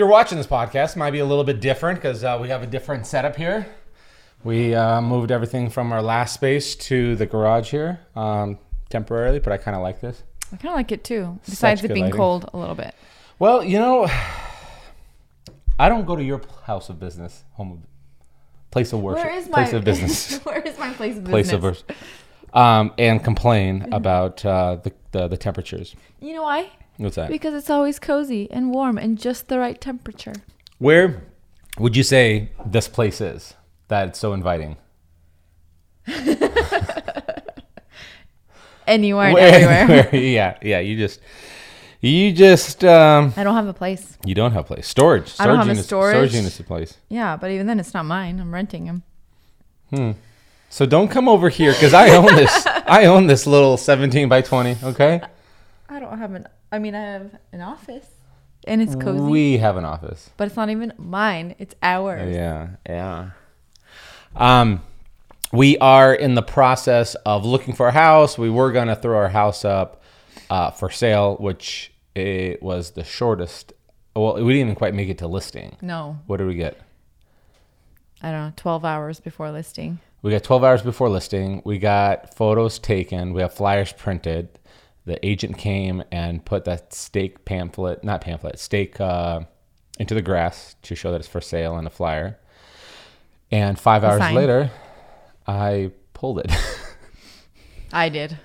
you're watching this podcast, it might be a little bit different because we have a different setup here. We moved everything from our last space to the garage here temporarily, but I kind of like this. I kind of like it too, besides it being lighting. Cold a little bit. Well, you know, I don't go to your house of business, place of worship, place of business. Where is my place of business? Place of worship. And complain about the temperatures. You know why? What's that? Because it's always cozy and warm and just the right temperature. Where would you say this place is that it's so inviting? Anywhere, everywhere. Yeah. You just. I don't have a place. You don't have a place. Storage. I don't have a storage. Storage unit's a place. Yeah, but even then, it's not mine. I'm renting them. So don't come over here because I own this. I own this little 17 by 20. Okay. I don't have an. I mean, I have an office, and it's cozy. We have an office, but it's not even mine. It's ours. Yeah. We are in the process of looking for a house. We were gonna throw our house up for sale, which it was the shortest. Well, we didn't even quite make it to listing. No. What did we get? I don't know. 12 hours before listing. We got 12 hours before listing. We got photos taken. We have flyers printed. The agent came and put that stake into the grass to show that it's for sale and a flyer. And 5 hours later, I pulled it. I did.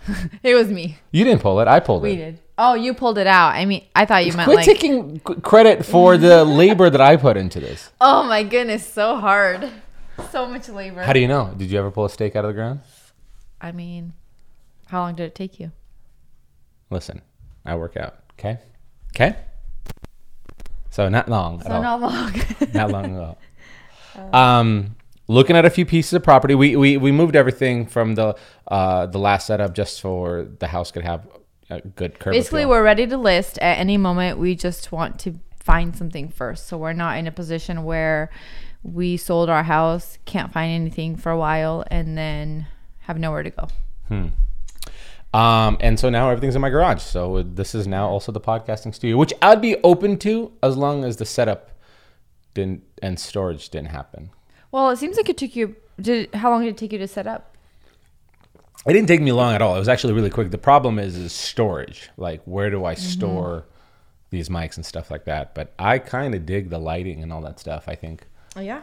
It was me. You didn't pull it. I pulled it. We did. Oh, you pulled it out. I mean, I thought you meant like... Quit taking credit for the labor that I put into this. Oh my goodness. So hard. So much labor. How do you know? Did you ever pull a stake out of the ground? I mean, how long did it take you? Listen, I work out. Okay? So not long at all. Not long at all. Looking at a few pieces of property, we moved everything from the last setup just for the house could have a good curb. Basically, appeal. We're ready to list at any moment. We just want to find something first, so we're not in a position where we sold our house, can't find anything for a while, and then have nowhere to go. And so now everything's in my garage. So this is now also the podcasting studio, which I'd be open to as long as the setup didn't and storage didn't happen. Well, it seems like it took you... How long did it take you to set up? It didn't take me long at all. It was actually really quick. The problem is storage. Like, where do I store these mics and stuff like that? But I kind of dig the lighting and all that stuff, I think. Oh, yeah?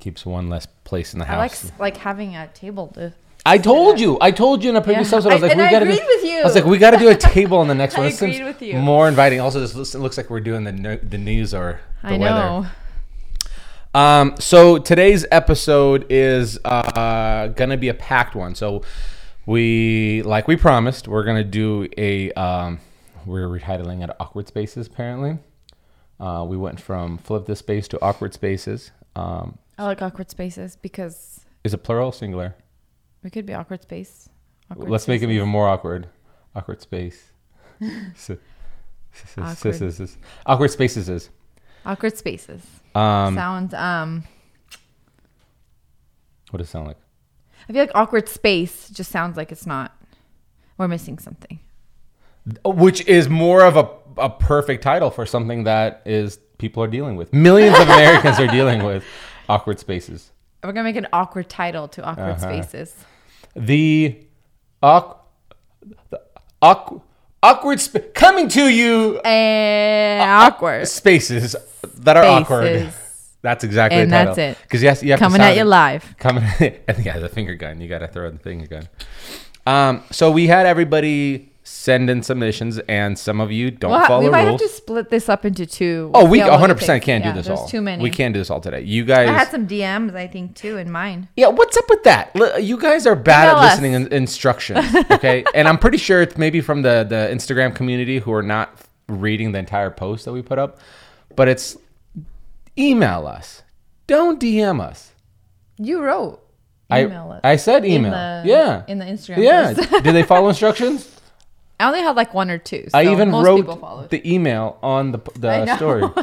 Keeps one less place in the house. I like having a table to... I told you in a previous episode. I was like, we got to do a table in the next one. It seems with you. More inviting. Also, this looks like we're doing the news or the weather. So today's episode is going to be a packed one. So we promised, we're going to do we're retitling it Awkward Spaces, apparently. We went from Flip This Space to Awkward Spaces. I like Awkward Spaces because... Is it plural or singular? It could be Awkward Space. Let's make them even more awkward. Awkward Space. Awkward Spaces is... Awkward Spaces. Sounds... What does it sound like? I feel like Awkward Space just sounds like it's not... We're missing something. Which is more of a perfect title for something that is people are dealing with. Millions of Americans are dealing with Awkward Spaces. We're going to make an awkward title to Awkward Spaces. Awkward coming to you awkward spaces that are awkward. That's exactly the title. And that's it. Because you have coming to at you live. The finger gun. You got to throw the finger gun. So we had everybody send in submissions, and some of you don't follow the rules. We might have to split this up into two. Oh, we 100% can't do this all. There's too many. We can't do this all today. You guys... I had some DMs, I think, too, in mine. Yeah, what's up with that? You guys are bad at listening instructions, okay? And I'm pretty sure it's maybe from the Instagram community who are not reading the entire post that we put up, but it's email us. Don't DM us. You wrote email us. I said email. In the Instagram post. Yeah. Do they follow instructions? I only had like one or two. So I even wrote the email on the story. And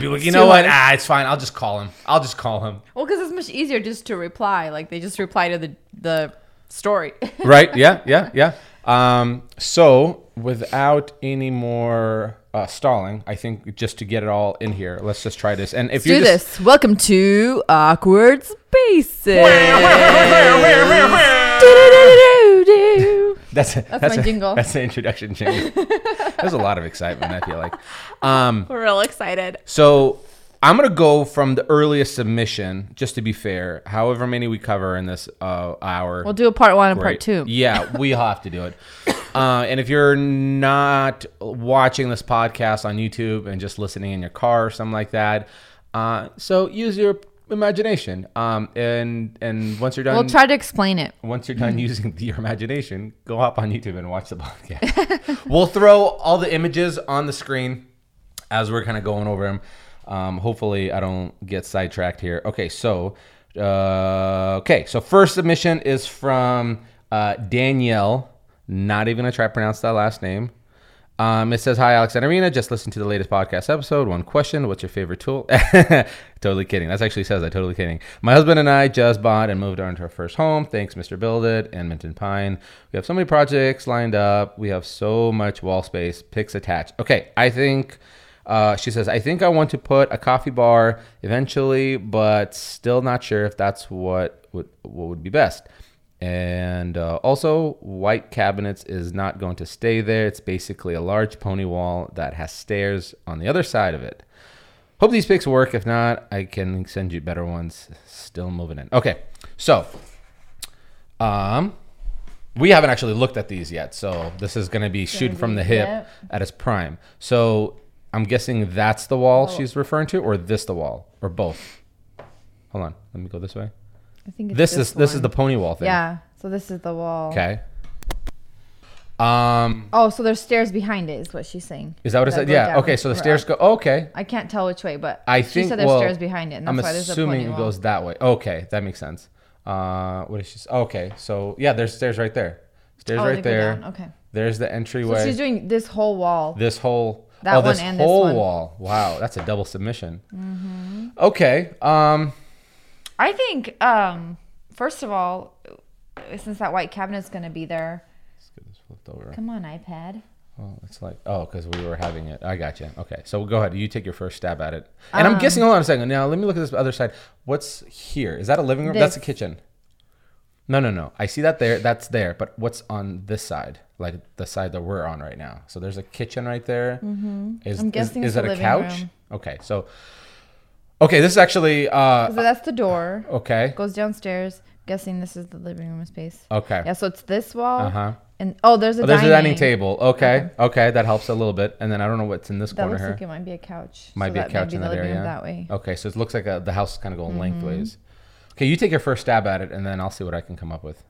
people like, you know what? It's fine. I'll just call him. Well, because it's much easier just to reply. Like they just reply to the story. Right. Yeah. So without any more stalling, I think, just to get it all in here. Let's just try this. And if you do this, welcome to Awkward Spaces. That's my jingle. That's the introduction jingle. There's a lot of excitement, I feel like. We're real excited. So I'm going to go from the earliest submission, just to be fair, however many we cover in this hour. We'll do a part one and part two. Yeah, we have to do it. And if you're not watching this podcast on YouTube and just listening in your car or something like that, so use your imagination. And once you're done, we'll try to explain it. Once you're done using your imagination, go hop on YouTube and watch the podcast. We'll throw all the images on the screen as we're kind of going over them. Hopefully I don't get sidetracked here. Okay, so first submission is from Danielle. Not even going to try to pronounce that last name. It says, hi, Alex and Irina. Just listened to the latest podcast episode. One question. What's your favorite tool? Totally kidding. That actually says that. Totally kidding. My husband and I just bought and moved on into our first home. Thanks, Mr. Build It and Minton Pine. We have so many projects lined up. We have so much wall space. Pics attached. Okay. I think, she says, I think I want to put a coffee bar eventually, but still not sure if that's what would be best. And also, white cabinets is not going to stay there. It's basically a large pony wall that has stairs on the other side of it. Hope these pics work. If not, I can send you better ones. Still moving in. Okay, so we haven't actually looked at these yet. So this is going to be shooting from the hip at its prime. So I'm guessing that's the wall she's referring to, or this the wall, or both. Hold on. Let me go this way. I think it's this is the pony wall thing. Yeah, so this is the wall. Okay. So there's stairs behind it is what she's saying. Is that what it said? Yeah. Okay, so the stairs go. Okay. I can't tell which way, but she said there's stairs behind it, and that's why there's a pony wall. I'm assuming it goes that way. Okay, that makes sense. What is she? Okay, so yeah, there's stairs right there. Stairs right there. Okay. There's the entryway. So she's doing this whole wall. This whole. That one and this whole wall. Wow, that's a double submission. Mm-hmm. Okay. I think, first of all, since that white cabinet's going to be there. Let's get this flipped over. Come on, iPad. Oh, it's like, because we were having it. I got you. Okay, so go ahead. You take your first stab at it. And I'm guessing, hold on a second. Now, let me look at this other side. What's here? Is that a living room? That's a kitchen. No. I see that there. That's there. But what's on this side? Like the side that we're on right now. So there's a kitchen right there. Mm-hmm. I'm guessing it's a living room. Is that a couch? Okay, so... Okay, this is actually... so that's the door. Okay. Goes downstairs. Guessing this is the living room space. Okay. Yeah, so it's this wall. Uh-huh. And there's a dining table. Okay. Okay, that helps a little bit. And then I don't know what's in this corner here. That looks like it might be a couch. Might be a couch in that area. That way. Okay, so it looks like the house is kind of going lengthways. Okay, you take your first stab at it, and then I'll see what I can come up with.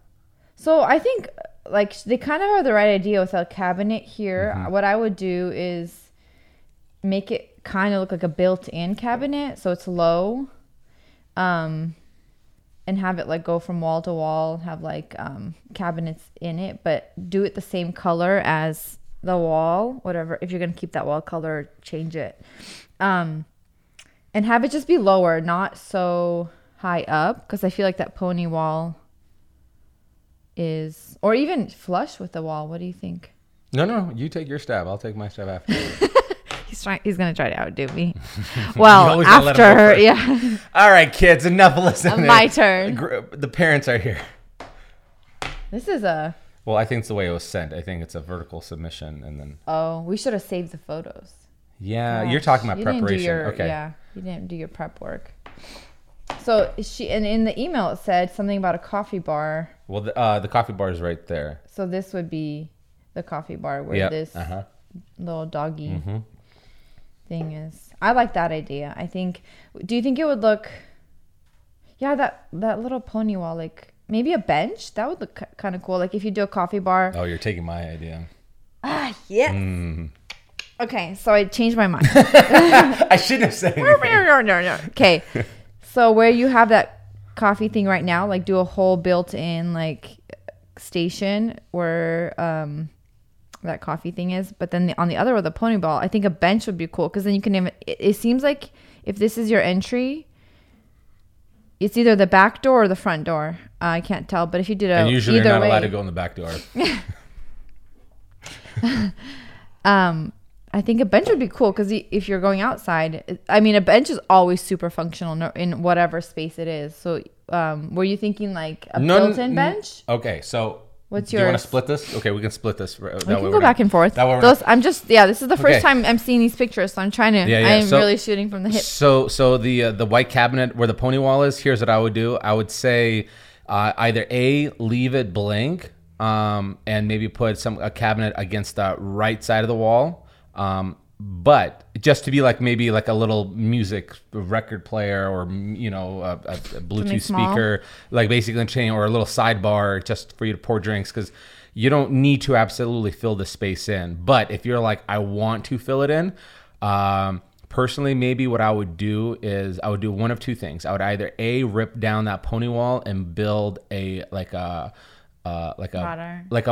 So I think they kind of have the right idea with a cabinet here. Mm-hmm. What I would do is make it kind of look like a built-in cabinet, so it's low, and have it go from wall to wall, have cabinets in it, but do it the same color as the wall, whatever, if you're going to keep that wall color, change it, and have it just be lower, not so high up, because I feel like that pony wall is, or even flush with the wall. What do you think? No, you take your stab, I'll take my stab after. He's going to try to outdo me. Well, after, yeah. All right, kids, enough listening. My turn. The parents are here. This is a... Well, I think it's the way it was sent. I think it's a vertical submission, and then... Oh, we should have saved the photos. Yeah, you're talking about preparation. Okay. Yeah, you didn't do your prep work. So and in the email, it said something about a coffee bar. Well, the coffee bar is right there. So this would be the coffee bar where this little doggy... Mm-hmm. Thing is, I like that idea. I think, do you think it would look, that little pony wall, maybe a bench? That would look kind of cool. If you do a coffee bar. Oh, you're taking my idea. Ah, yes. Mm. Okay, so I changed my mind. I shouldn't have said anything. No. Okay, so where you have that coffee thing right now, do a whole built-in, station where, that coffee thing is, but then on the other with the pony ball, I think a bench would be cool, because then you can even, it seems like if this is your entry, it's either the back door or the front door. I can't tell, but if you did a, and usually you're not allowed to go in the back door. I think a bench would be cool because if you're going outside, I mean, a bench is always super functional in whatever space it is. So were you thinking like a built-in bench? Okay, so what's yours? Do you want to split this? Okay, we can split this. We can go back and forth. This is the first time I'm seeing these pictures, so I'm trying to, really shooting from the hip. So the white cabinet where the pony wall is, here's what I would do. I would say either A, leave it blank and maybe put a cabinet against the right side of the wall. But just to be like maybe like a little music record player or, you know, a Bluetooth speaker, like basically a chain or a little sidebar just for you to pour drinks, because you don't need to absolutely fill the space in. But if you're like, I want to fill it in, personally, maybe what I would do is I would do one of two things. I would either A, rip down that pony wall and build a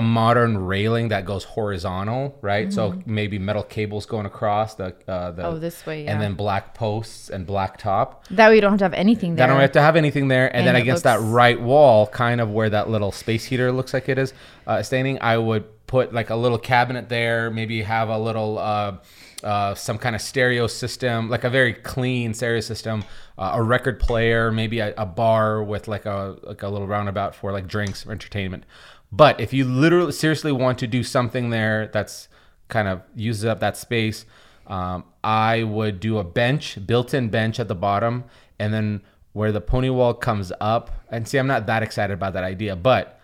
modern railing that goes horizontal, right? Mm-hmm. So maybe metal cables going across the this way, yeah. And then black posts and black top. That way you don't have to have anything there. And then against that right wall, kind of where that little space heater looks like it is standing, I would put like a little cabinet there, maybe have a little some kind of stereo system, like a very clean stereo system, a record player, maybe a bar with like a little roundabout for like drinks or entertainment. But if you literally seriously want to do something there that's kind of uses up that space, I would do a bench, built-in bench at the bottom, and then where the pony wall comes up. And see, I'm not that excited about that idea, but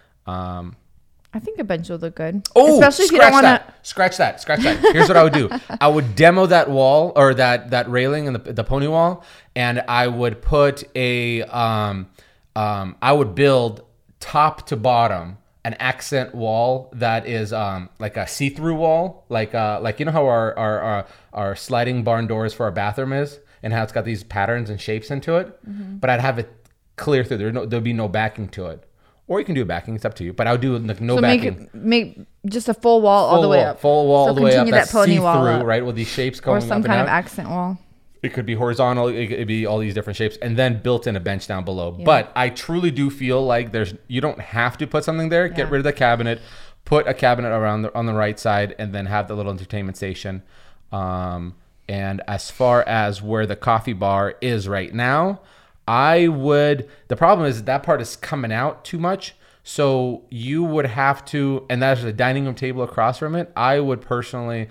I think a bench will look good. Oh, especially if you don't want to scratch that. Here's what I would do. I would demo that wall or that railing and the pony wall, and I would put I would build top to bottom an accent wall that is like a see-through wall, like you know how our sliding barn doors for our bathroom is, and how it's got these patterns and shapes into it. Mm-hmm. But I'd have it clear through. There'd be no backing to it. Or you can do backing. It's up to you. But I would do like no backing. Make just a full wall all the way up. Full wall all the way up. That pony wall see-through, right? With these shapes going up and down. Or some kind of accent wall. It could be horizontal. It could be all these different shapes. And then built in a bench down below. Yeah. But I truly do feel like you don't have to put something there. Yeah. Get rid of the cabinet. Put a cabinet around on the right side. And then have the little entertainment station. And as far as where the coffee bar is right now, the problem is that part is coming out too much. So you would have to, and that's the dining room table across from it. I would personally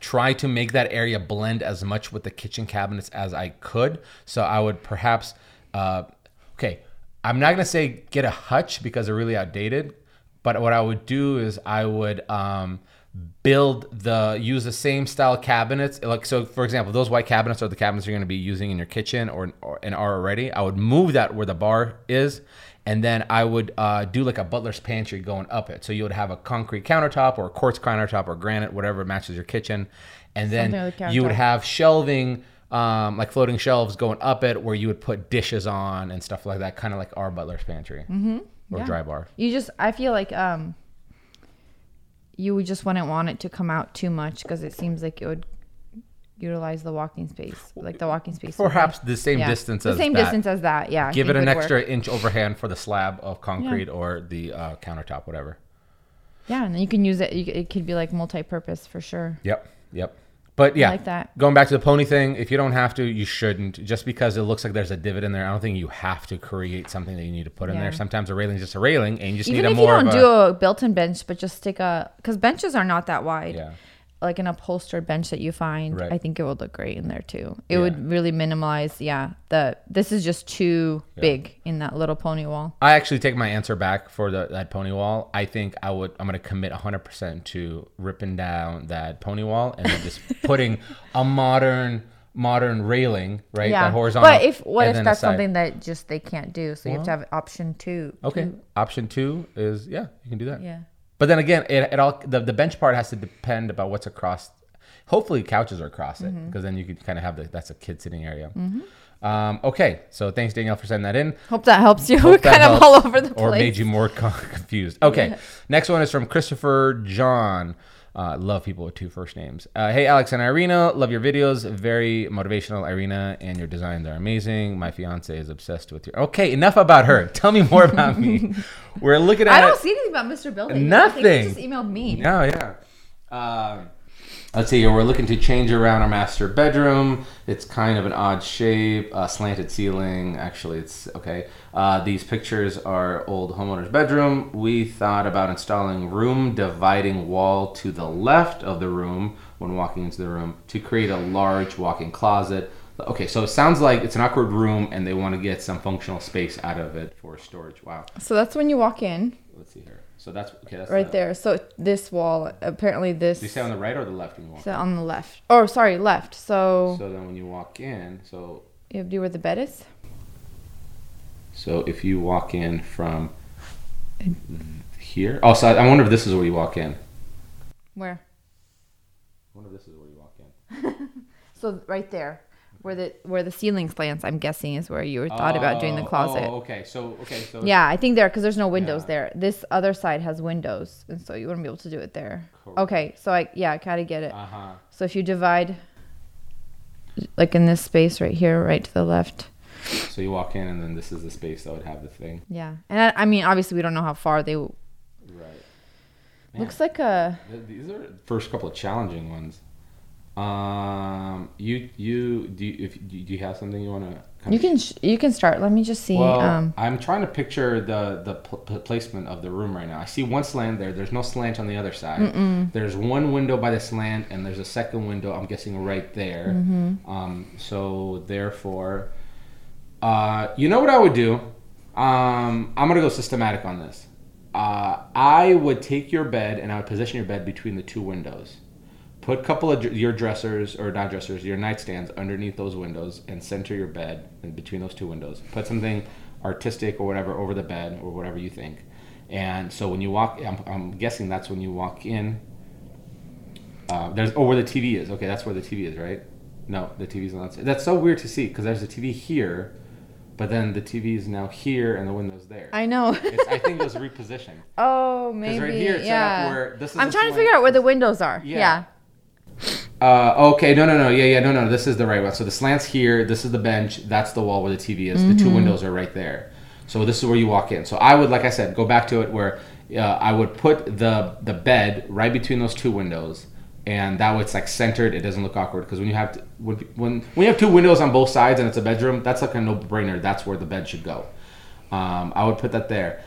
try to make that area blend as much with the kitchen cabinets as I could. So I would perhaps, I'm not going to say get a hutch because they're really outdated. But what I would do is I would, use the same style cabinets. Like, so for example, those white cabinets are the cabinets you're going to be using in your kitchen or are already. I would move that where the bar is, and then I would do like a butler's pantry going up it. So you would have a concrete countertop or a quartz countertop or granite, whatever matches your kitchen. And then you would have shelving, like floating shelves going up it, where you would put dishes on and stuff like that, kind of like our butler's pantry. Mm-hmm. Or dry bar. I feel like you just wouldn't want it to come out too much because it seems like it would utilize the walking space, Perhaps the same distance as that. Yeah. Give it an extra inch overhand for the slab of concrete or the countertop, whatever. Yeah, and then you can use it. It could be like multi-purpose for sure. Yep. But yeah, I like that. Going back to the pony thing, if you don't have to, you shouldn't. Just because it looks like there's a divot in there, I don't think you have to create something that you need to put in there. Sometimes a railing is just a railing, and you just need a more. Even if you don't do a built-in bench, but just stick because benches are not that wide. Yeah. Like an upholstered bench that you find, right. I think it would look great in there too. It would really minimize. Yeah, this is just too big in that little pony wall. I actually take my answer back for that pony wall. I think I'm going to commit 100% to ripping down that pony wall and then just putting a modern railing, right? Yeah. That horizontal. But what if that's something that just they can't do? So you have to have option two. Okay, option two is you can do that. Yeah. But then again, it all the bench part has to depend about what's across. Hopefully, couches are across it because then you can kind of have that's a kid sitting area. Mm-hmm. Okay, so thanks Danielle for sending that in. Hope that helps you. We're kind of all over the place, or made you more confused. Okay, next one is from Christopher John. Love people with two first names. Hey, Alex and Irina, love your videos. Very motivational, Irina, and your designs are amazing. My fiance is obsessed with your... Okay, enough about her. Tell me more about me. We're looking at... I don't see anything about Mr. Building. Nothing. He just emailed me. Oh, yeah. Let's see, we're looking to change around our master bedroom. It's kind of an odd shape, slanted ceiling. Actually, it's okay. These pictures are old homeowner's bedroom. We thought about installing room dividing wall to the left of the room when walking into the room to create a large walk-in closet. Okay, so it sounds like it's an awkward room and they want to get some functional space out of it for storage. Wow. So that's when you walk in. Let's see here. So that's okay. That's right there. So this wall, apparently this. Do you say on the right or the left when you walk in? On the left. Oh, sorry, left. So then when you walk in, so. You have to do where the bed is? So if you walk in from here. Oh, so I wonder if this is where you walk in. Where? I wonder if this is where you walk in. So right there. Where the ceiling slants, I'm guessing, is where you thought about doing the closet. Oh, okay. So yeah, I think there, because there's no windows there. This other side has windows, and so you wouldn't be able to do it there. Correct. Okay, so I kind of get it. Uh-huh. So if you divide, like in this space right here, right to the left. So you walk in, and then this is the space that would have the thing. Yeah, and I mean, obviously, we don't know how far they. Right. Man. Looks like a. These are the first couple of challenging ones. Do you have something you want to? You can start. Let me just see. Well, I'm trying to picture the placement of the room right now. I see one slant there. There's no slant on the other side. Mm-mm. There's one window by the slant, and there's a second window. I'm guessing right there. Mm-hmm. So therefore, you know what I would do? I'm gonna go systematic on this. I would take your bed and I would position your bed between the two windows. Put a couple of your dressers, or not dressers, your nightstands underneath those windows and center your bed in between those two windows. Put something artistic or whatever over the bed or whatever you think. And so when you walk, I'm guessing that's when you walk in. Where the TV is. Okay, that's where the TV is, right? No, the TV's on that side. That's so weird to see because there's a TV here, but then the TV is now here and the window's there. I know. I think it was repositioned. Oh, maybe. Because right here it's set up where this is. I'm trying to figure out where the windows are. Yeah. Okay, no, no, this is the right one. So the slant's here, this is the bench, that's the wall where the TV is. Mm-hmm. The two windows are right there. So this is where you walk in. So I would, like I said, go back to it where I would put the bed right between those two windows, and that way it's like centered, it doesn't look awkward, because when you have two windows on both sides and it's a bedroom, that's like a no-brainer, that's where the bed should go. I would put that there.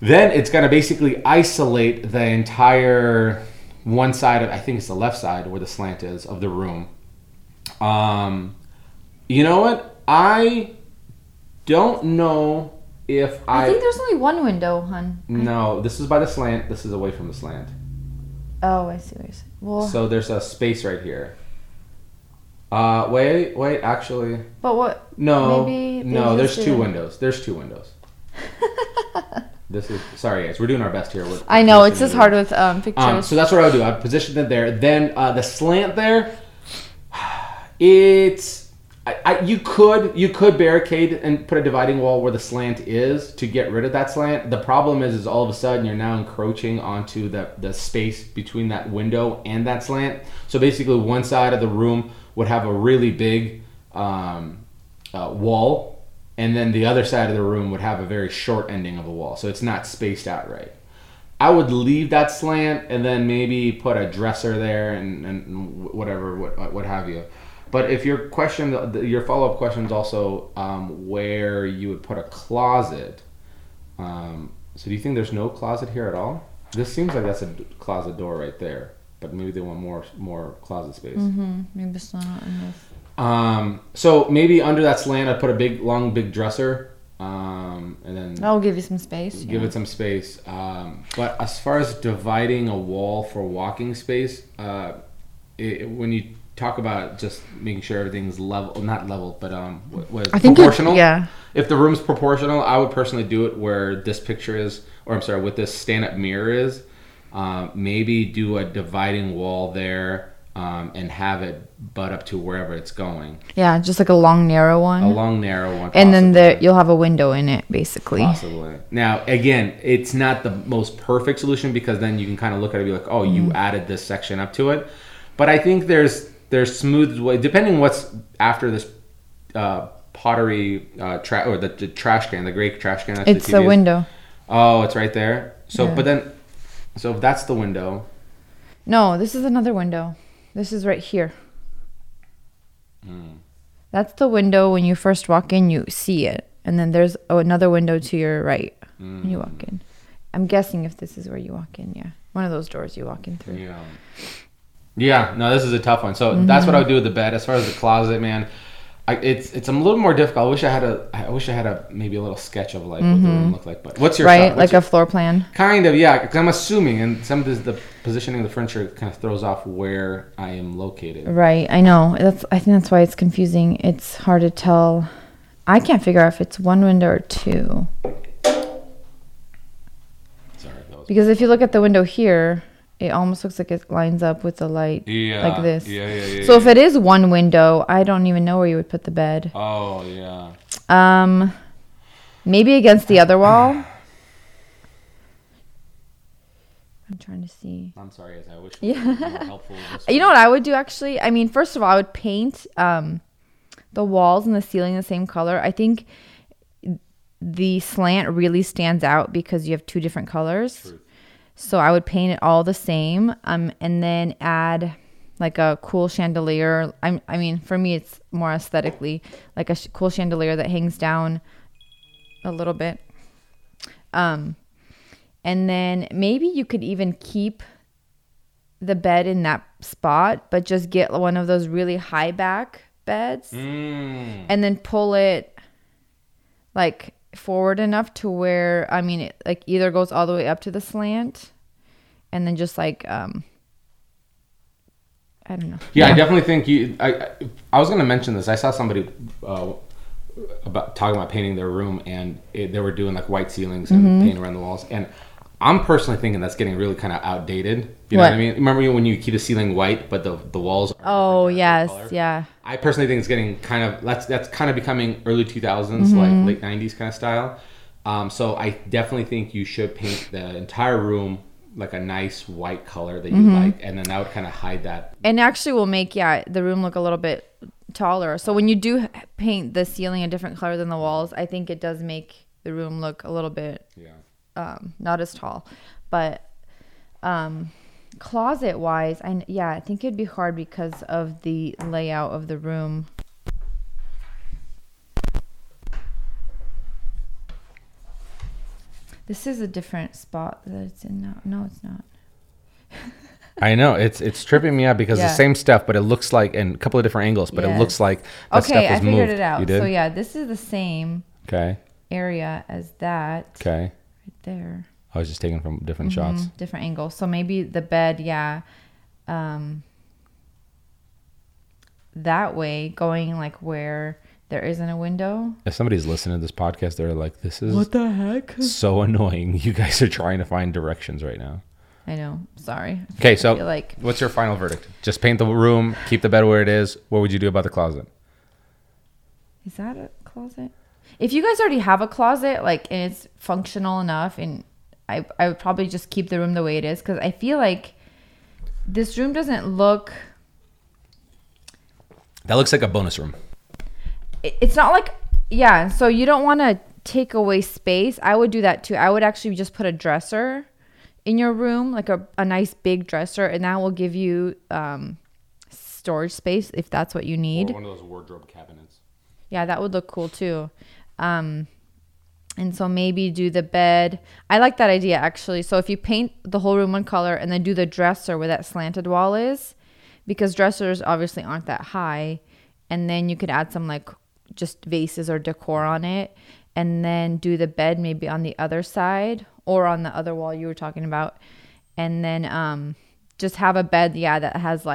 Then it's going to basically isolate the entire... one side of, I think it's the left side where the slant is of the room. You know what? I don't know if I think there's only one window, hon. No, this is by the slant. This is away from the slant. Oh, I see what you're saying. Well, so there's a space right here. Wait, actually. But what? No, there's two windows. There's two windows. This is, sorry guys, we're doing our best here. I know, it's just hard with pictures. So that's what I would do. I'd position it there. Then the slant there, it's, you could barricade and put a dividing wall where the slant is to get rid of that slant. The problem is all of a sudden you're now encroaching onto the space between that window and that slant. So basically one side of the room would have a really big wall. And then the other side of the room would have a very short ending of a wall. So it's not spaced out right. I would leave that slant and then maybe put a dresser there and whatever, what have you. But if your question, your follow-up question is also where you would put a closet. So do you think there's no closet here at all? This seems like that's a closet door right there. But maybe they want more closet space. Mm-hmm. Maybe it's not enough. So maybe under that slant, I'd put a big dresser, and then that'll give you some space. Give it some space. But as far as dividing a wall for walking space, when you talk about just making sure everything's level, not level, but what is proportional. If the room's proportional, I would personally do it where this picture is, or I'm sorry, what this stand-up mirror is. Maybe do a dividing wall there. And have it butt up to wherever it's going. Yeah, just like a long, narrow one. Possibly. And then you'll have a window in it, basically. Possibly. Now, again, it's not the most perfect solution because then you can kind of look at it and be like, oh, you added this section up to it. But I think there's smooth way, depending what's after this pottery or the trash can, the gray trash can. That's it's the window. Oh, it's right there. So, yeah. But then, so if that's the window. No, this is another window. This is right here. Mm. That's the window when you first walk in, you see it. And then there's another window to your right when you walk in. I'm guessing if this is where you walk in, yeah. One of those doors you walk in through. Yeah. Yeah, no, this is a tough one. So that's what I would do with the bed. As far as the closet, man, it's a little more difficult. I wish I had a maybe a little sketch of like what the room looked like. But what's your thought? What's like your, a floor plan? Kind of, yeah. Because I'm assuming, and some of this, the positioning of the furniture kind of throws off where I am located. Right, I know. I think that's why it's confusing. It's hard to tell. I can't figure out if it's one window or two. Sorry, because if you look at the window here. It almost looks like it lines up with the light like this. Yeah. So if it is one window, I don't even know where you would put the bed. Oh, yeah. Maybe against the other wall. I'm trying to see. I'm sorry, I wish it was more helpful. You know what I would do, actually? I mean, first of all, I would paint the walls and the ceiling the same color. I think the slant really stands out because you have two different colors. True. So I would paint it all the same, and then add like a cool chandelier. I mean, for me, it's more aesthetically like a cool chandelier that hangs down a little bit. And then maybe you could even keep the bed in that spot, but just get one of those really high back beds and then pull it like forward enough to where it like either goes all the way up to the slant and then just like I don't know. I definitely think I was going to mention this. I saw somebody about talking about painting their room, and they were doing like white ceilings and paint around the walls, and I'm personally thinking that's getting really kind of outdated. You know what I mean? Remember when you keep the ceiling white, but the walls are different color? I personally think it's getting kind of, that's kind of becoming early 2000s, like late 90s kind of style. So I definitely think you should paint the entire room like a nice white color that you like, and then that would kind of hide that. And actually will make, the room look a little bit taller. So when you do paint the ceiling a different color than the walls, I think it does make the room look a little bit... Yeah. Not as tall, but closet wise, I think it'd be hard because of the layout of the room. This is a different spot that it's in now. No, it's not. I know it's tripping me out because the same stuff, but it looks like in a couple of different angles, but it looks like that stuff was moved. Okay, I figured it out. You did? So this is the same area as that. Okay. There. I was just taking from different shots. Different angles. So maybe the bed, that way, going like where there isn't a window. If somebody's listening to this podcast, they're like, this is... What the heck? So annoying. You guys are trying to find directions right now. I know. Sorry. Okay, so what's your final verdict? Just paint the room, keep the bed where it is. What would you do about the closet? Is that a closet? If you guys already have a closet, and it's functional enough, and I would probably just keep the room the way it is, because I feel like this room doesn't look... That looks like a bonus room. It's not like... Yeah, so you don't want to take away space. I would do that too. I would actually just put a dresser in your room, like a nice big dresser, and that will give you storage space if that's what you need. Or one of those wardrobe cabinets. Yeah, that would look cool too. And so maybe do the bed. I like that idea, actually. So if you paint the whole room one color and then do the dresser where that slanted wall is, because dressers obviously aren't that high, and then you could add some just vases or decor on it, and then do the bed maybe on the other side or on the other wall you were talking about, and then just have a bed that has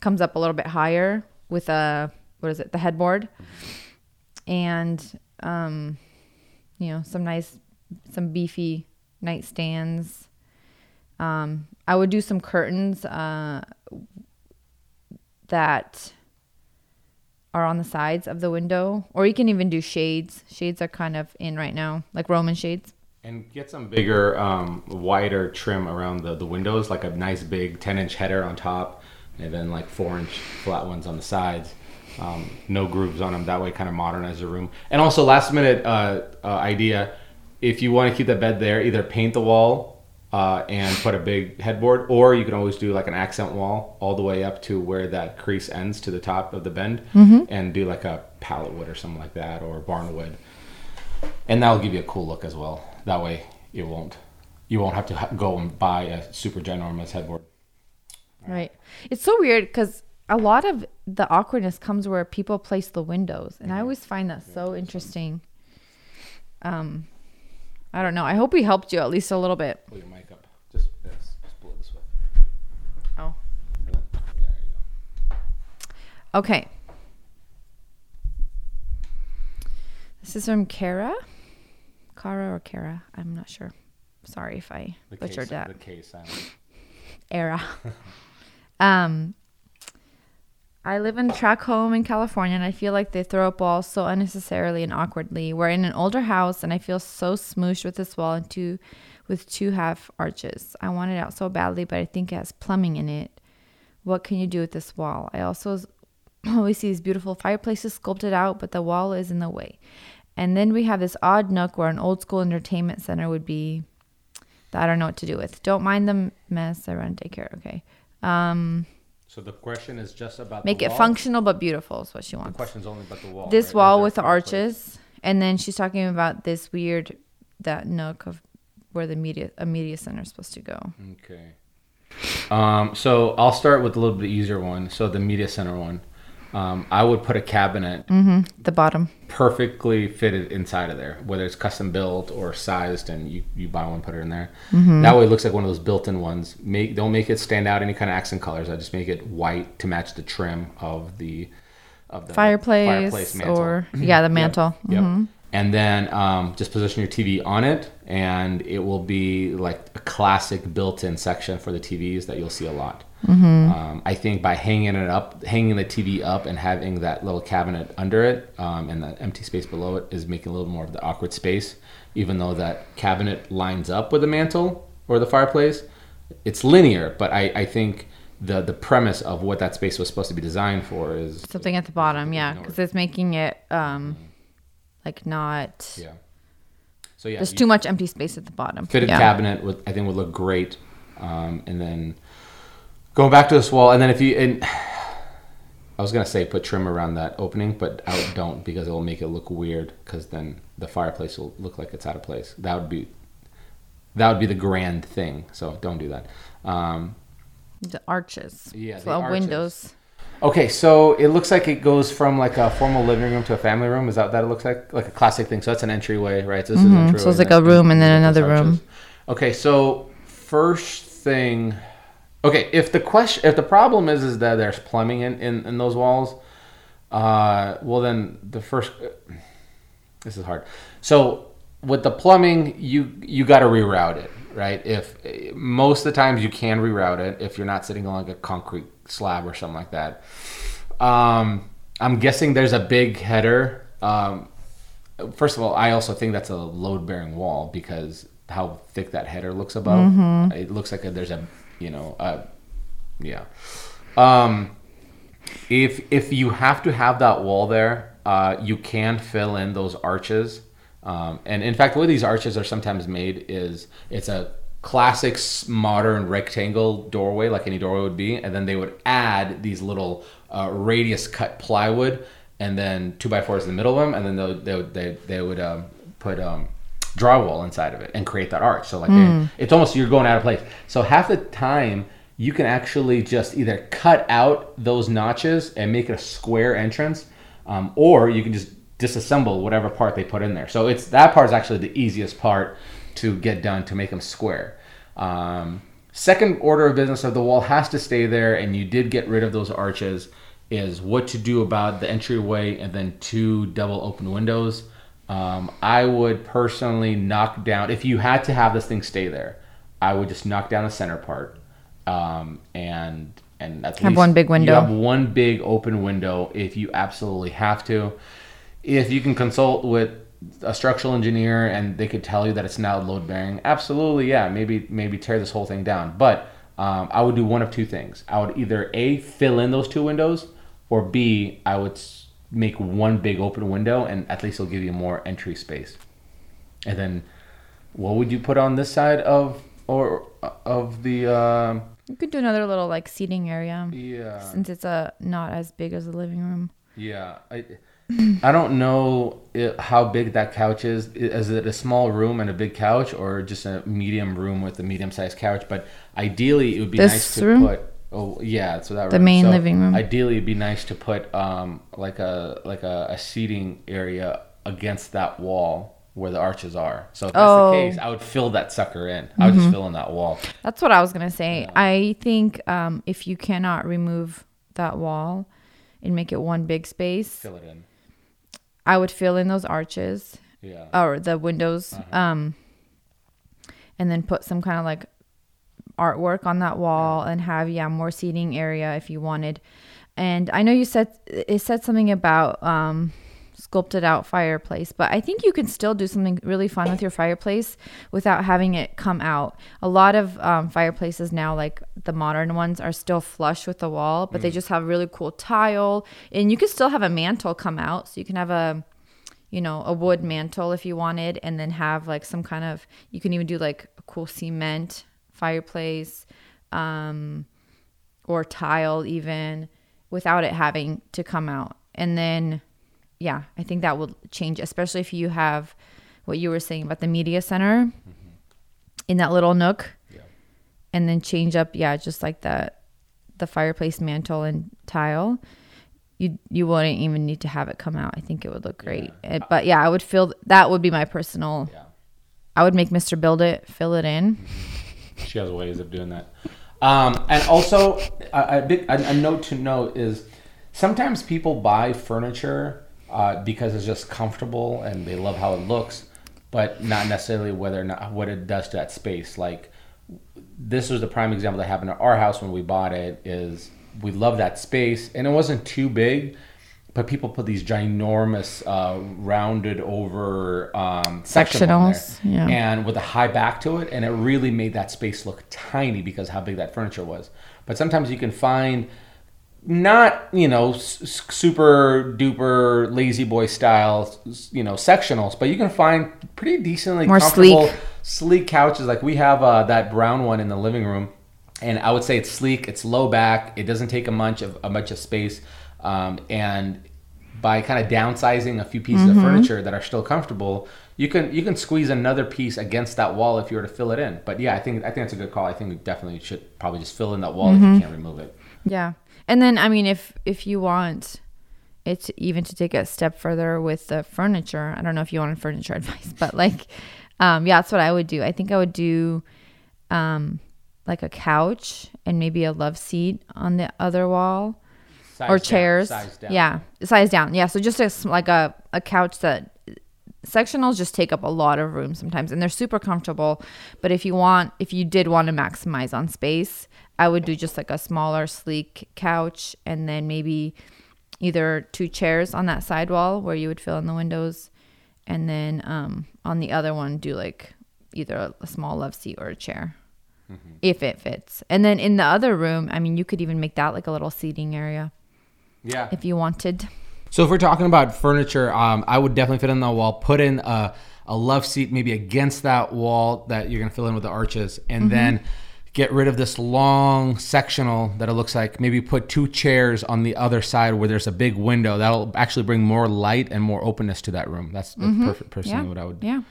comes up a little bit higher with the headboard, and some beefy nightstands. I would do some curtains that are on the sides of the window, or you can even do shades. Shades are kind of in right now, like Roman shades. And get some bigger, wider trim around the windows, like a nice big 10-inch header on top, and then 4-inch flat ones on the sides. No grooves on them. That way, kind of modernize the room. And also, last minute idea: if you want to keep the bed there, either paint the wall and put a big headboard, or you can always do like an accent wall all the way up to where that crease ends to the top of the bend, mm-hmm. and do like a pallet wood or something like that, or barn wood, and that'll give you a cool look as well. That way you won't have to go and buy a super ginormous headboard. Right. It's so weird because a lot of the awkwardness comes where people place the windows, and I always find that so interesting. I don't know. I hope we helped you at least a little bit. Pull your mic up. Just pull it this way. Oh. Yeah, there you go. Okay. This is from Kara. Kara or Kara? I'm not sure. Sorry if I butchered that. The K sound. Era. I live in a tract home in California, and I feel like they throw up walls so unnecessarily and awkwardly. We're in an older house, and I feel so smooshed with this wall and two half arches. I want it out so badly, but I think it has plumbing in it. What can you do with this wall? I also always see these beautiful fireplaces sculpted out, but the wall is in the way. And then we have this odd nook where an old school entertainment center would be that I don't know what to do with. Don't mind the mess. I run daycare. Okay. So the question is just about make the wall. It functional but beautiful is what she wants. The question's only about the wall. This right? wall with the arches, place? And then she's talking about this weird that nook of where the media center is supposed to go. Okay. So I'll start with a little bit easier one. So the media center one, I would put a cabinet, mm-hmm. the bottom, perfectly fitted inside of there, whether it's custom built or sized, and you buy one, put it in there. Mm-hmm. That way it looks like one of those built-in ones. Don't make it stand out any kind of accent colors. I just make it white to match the trim of the fireplace mantle. Or yeah, the mantle. Yep. Mm-hmm. Yep. And then just position your TV on it, and it will be like a classic built-in section for the TVs that you'll see a lot. Mm-hmm. I think by hanging the TV up and having that little cabinet under it and the empty space below it is making a little more of the awkward space. Even though that cabinet lines up with the mantle or the fireplace, it's linear, but I think the premise of what that space was supposed to be designed for is something at the bottom, yeah, because it's making it like not, yeah. So yeah, there's too much empty space at the bottom. Fitted cabinet with, I think, would look great, and then going back to this wall, and then I was gonna say put trim around that opening, but I don't, because it will make it look weird. Because then the fireplace will look like it's out of place. That would be the grand thing. So don't do that. The arches, yeah, so the windows. Okay, so it looks like it goes from like a formal living room to a family room. Is that it looks like a classic thing? So that's an entryway, right? So this is an entryway. So it's like a room and then another room. Okay, so first thing. Okay, if the problem is that there's plumbing in those walls, well then this is hard. So with the plumbing, you got to reroute it, right? If most of the times you can reroute it if you're not sitting on like a concrete slab or something like that. I'm guessing there's a big header. First of all, I also think that's a load-bearing wall because how thick that header looks above. Mm-hmm. It looks like there's a yeah. If you have to have that wall there, you can fill in those arches. And in fact, the way these arches are sometimes made is it's a classic modern rectangle doorway, like any doorway would be, and then they would add these little radius cut plywood, and then 2x4s in the middle of them, and then they would put drywall inside of it and create that arch. So like it's almost you're going out of place. So half the time you can actually just either cut out those notches and make it a square entrance, or you can just disassemble whatever part they put in there. So it's that part is actually the easiest part to get done to make them square. Second order of business of the wall has to stay there, and you did get rid of those arches, is what to do about the entryway and then 2 double open windows. I would personally knock down, if you had to have this thing stay there, I would just knock down the center part, and at least have one big window. You have one big open window if you absolutely have to. If you can consult with a structural engineer and they could tell you that it's not load bearing, absolutely, yeah, maybe tear this whole thing down. But I would do one of two things. I would either A, fill in those 2 windows, or B, I would make one big open window, and at least it'll give you more entry space. And then what would you put on this side of or of the... You could do another little like seating area. Yeah. Since it's not as big as the living room. Yeah. I don't know how big that couch is. Is it a small room and a big couch, or just a medium room with a medium-sized couch? But ideally, it would be nice to put... Oh yeah, so that the room. Main so living room. Ideally, it'd be nice to put like a seating area against that wall where the arches are. So if that's the case, I would fill that sucker in. Mm-hmm. I would just fill in that wall. That's what I was gonna say. Yeah. I think if you cannot remove that wall and make it one big space, fill it in. I would fill in those arches, or the windows, and then put some kind of like artwork on that wall and have more seating area if you wanted. And I know you said it said something about sculpted out fireplace, but I think you can still do something really fun with your fireplace without having it come out. A lot of fireplaces now, like the modern ones, are still flush with the wall, but they just have really cool tile, and you can still have a mantle come out, so you can have a wood mantle if you wanted, and then have like some kind of, you can even do like a cool cement fireplace or tile, even without it having to come out. And then I think that will change, especially if you have what you were saying about the media center in that little nook, and then change up just like the fireplace mantle and tile. You wouldn't even need to have it come out. I think it would look great. But I would feel that would be my personal I would make Mr. Build It fill it in. She has ways of doing that. And also, a note to note is sometimes people buy furniture because it's just comfortable and they love how it looks, but not necessarily whether or not what it does to that space. Like, this was the prime example that happened at our house when we bought it, is we loved that space, and it wasn't too big, but people put these ginormous rounded over sectionals in there, and with a high back to it, and it really made that space look tiny because how big that furniture was. But sometimes you can find not super duper lazy boy style sectionals, but you can find pretty decently more comfortable sleek couches. Like we have that brown one in the living room, and I would say it's sleek, it's low back, it doesn't take a bunch of space. And by kind of downsizing a few pieces of furniture that are still comfortable, you can squeeze another piece against that wall if you were to fill it in. But I think that's a good call. I think we definitely should probably just fill in that wall if you can't remove it. Yeah. And then, I mean, if you want it to, even to take a step further with the furniture, I don't know if you want furniture advice, but like, that's what I would do. I think I would do, like a couch and maybe a love seat on the other wall. Size or down, chairs. Size down. Yeah. Size down. Yeah. So just like a couch that sectionals just take up a lot of room sometimes, and they're super comfortable. But if you did want to maximize on space, I would do just like a smaller sleek couch, and then maybe either two chairs on that side wall where you would fill in the windows, and then on the other one do like either a small love seat or a chair. If it fits. And then in the other room, I mean, you could even make that like a little seating area. Yeah. If you wanted. So if we're talking about furniture, I would definitely fit in the wall, put in a love seat maybe against that wall that you're going to fill in with the arches, and then get rid of this long sectional that it looks like. Maybe put two chairs on the other side where there's a big window. That'll actually bring more light and more openness to that room. That's perfect, personally, what I would do. Yeah,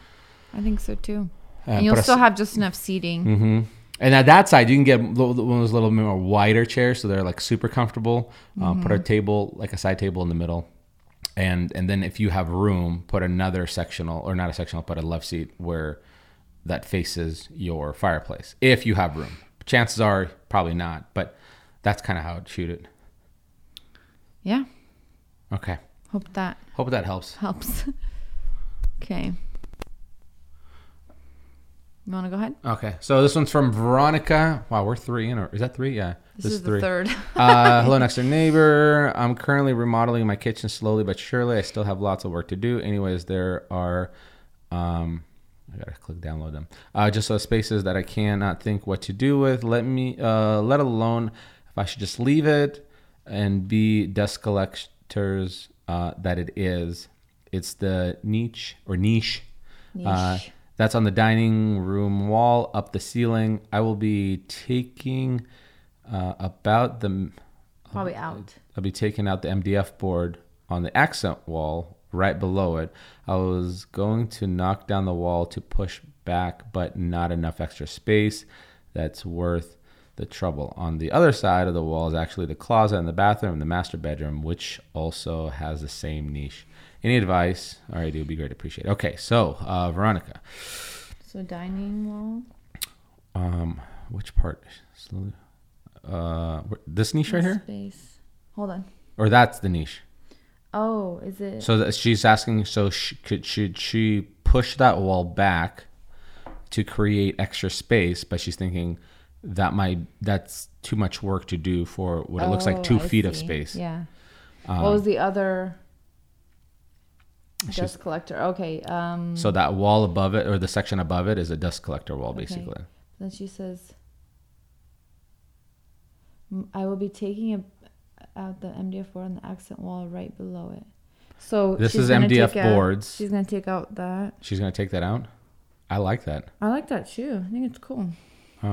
I think so too. And you'll still have just enough seating. And at that side, you can get one of those little more wider chairs, so they're like super comfortable. Put a table, like a side table, in the middle, and then if you have room, put another sectional, or not a sectional, but a love seat where that faces your fireplace. If you have room, chances are probably not, but that's kind of how I'd shoot it. Yeah. Okay. Hope that helps. Helps. Okay. You want to go ahead? Okay. So this one's from Veronica. Wow, we're three in. Or is that three? Yeah. This is three. The third. Hello, next door neighbor. I'm currently remodeling my kitchen slowly but surely. I still have lots of work to do. Anyways, there are... I got to click download them. Just those spaces that I cannot think what to do with. Let alone if I should just leave it and be dust collectors that it is. It's the niche. That's on the dining room wall, up the ceiling. I will be taking about the... Probably out. I'll be taking out the MDF board on the accent wall right below it. I was going to knock down the wall to push back, but not enough extra space. That's worth the trouble. On the other side of the wall is actually the closet and the bathroom and the master bedroom, which also has the same niche. Any advice? All right, it would be great. Appreciate it. Okay, so Veronica. So dining wall? Which part? Slowly. This niche right here? Space. Hold on. Or that's the niche. Oh, is it? So she's asking, so should she push that wall back to create extra space? But she's thinking that's too much work to do for what it looks like 2 feet of space. Yeah. What was the other dust collector? Okay. So that wall above it, or the section above it, is a dust collector wall, basically. Okay. Then she says, I will be taking out the MDF board on the accent wall right below it. So this is MDF boards. She's going to take out that. She's going to take that out? I like that. I like that too. I think it's cool. I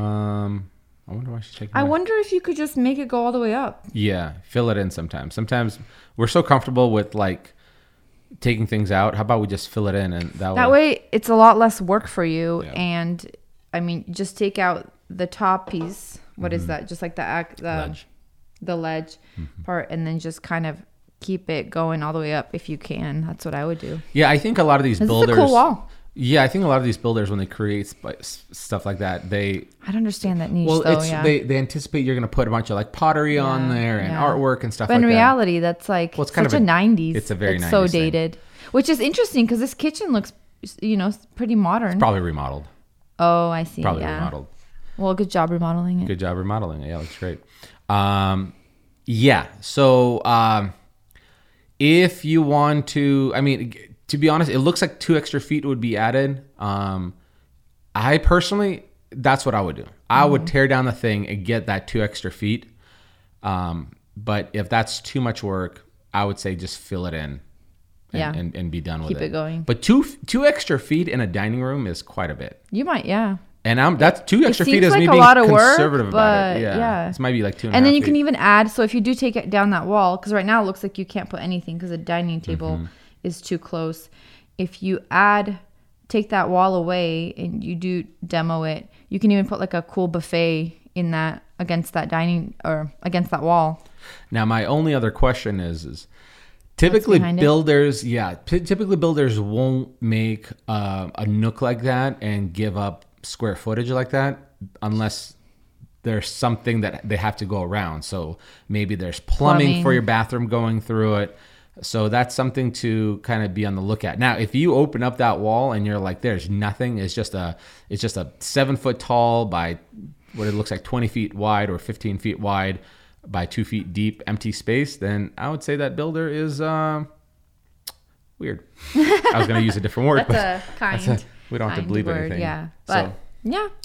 wonder why she's taking it out. I wonder if you could just make it go all the way up. Yeah, fill it in sometimes. Sometimes we're so comfortable with like taking things out. How about we just fill it in, and that way it's a lot less work for you. Yeah. And I mean, just take out the top piece. What is that? Just like the ledge part, and then just kind of keep it going all the way up if you can. That's what I would do. Yeah, I think a lot of these builders. It's a cool wall. Yeah, I think a lot of these builders, when they create stuff like that, I don't understand that niche. Well, they anticipate you're going to put a bunch of like pottery on there and artwork and stuff. But like that. But in reality, that's like kind of a 90s. It's a very 90s. So dated, which is interesting because this kitchen looks, pretty modern. It's probably remodeled. Oh, I see. Probably remodeled. Well, good job remodeling it. Good job remodeling it. Yeah, looks great. So if you want to, to be honest, it looks like 2 extra feet would be added. I personally, that's what I would do. I would tear down the thing and get that 2 extra feet. But if that's too much work, I would say just fill it in and be done with it. Keep it going. But two extra feet in a dining room is quite a bit. You might, yeah. And that's 2 extra feet is like me being conservative about it. Yeah. This might be like 2.5 feet. And then you can even add, so if you do take it down that wall, because right now it looks like you can't put anything because the dining table is too close. If you take that wall away and you do demo it, you can even put like a cool buffet in that, against that dining or against that wall. Now, my only other question is typically builders won't make a nook like that and give up square footage like that unless there's something that they have to go around. So maybe there's plumbing for your bathroom going through it. So that's something to kind of be on the lookout. Now, if you open up that wall and you're like, there's nothing, it's just a 7 foot tall by what it looks like 20 feet wide or 15 feet wide by 2 feet deep empty space, then I would say that builder is weird. I was going to use a different word. We don't have to believe anything. Yeah. But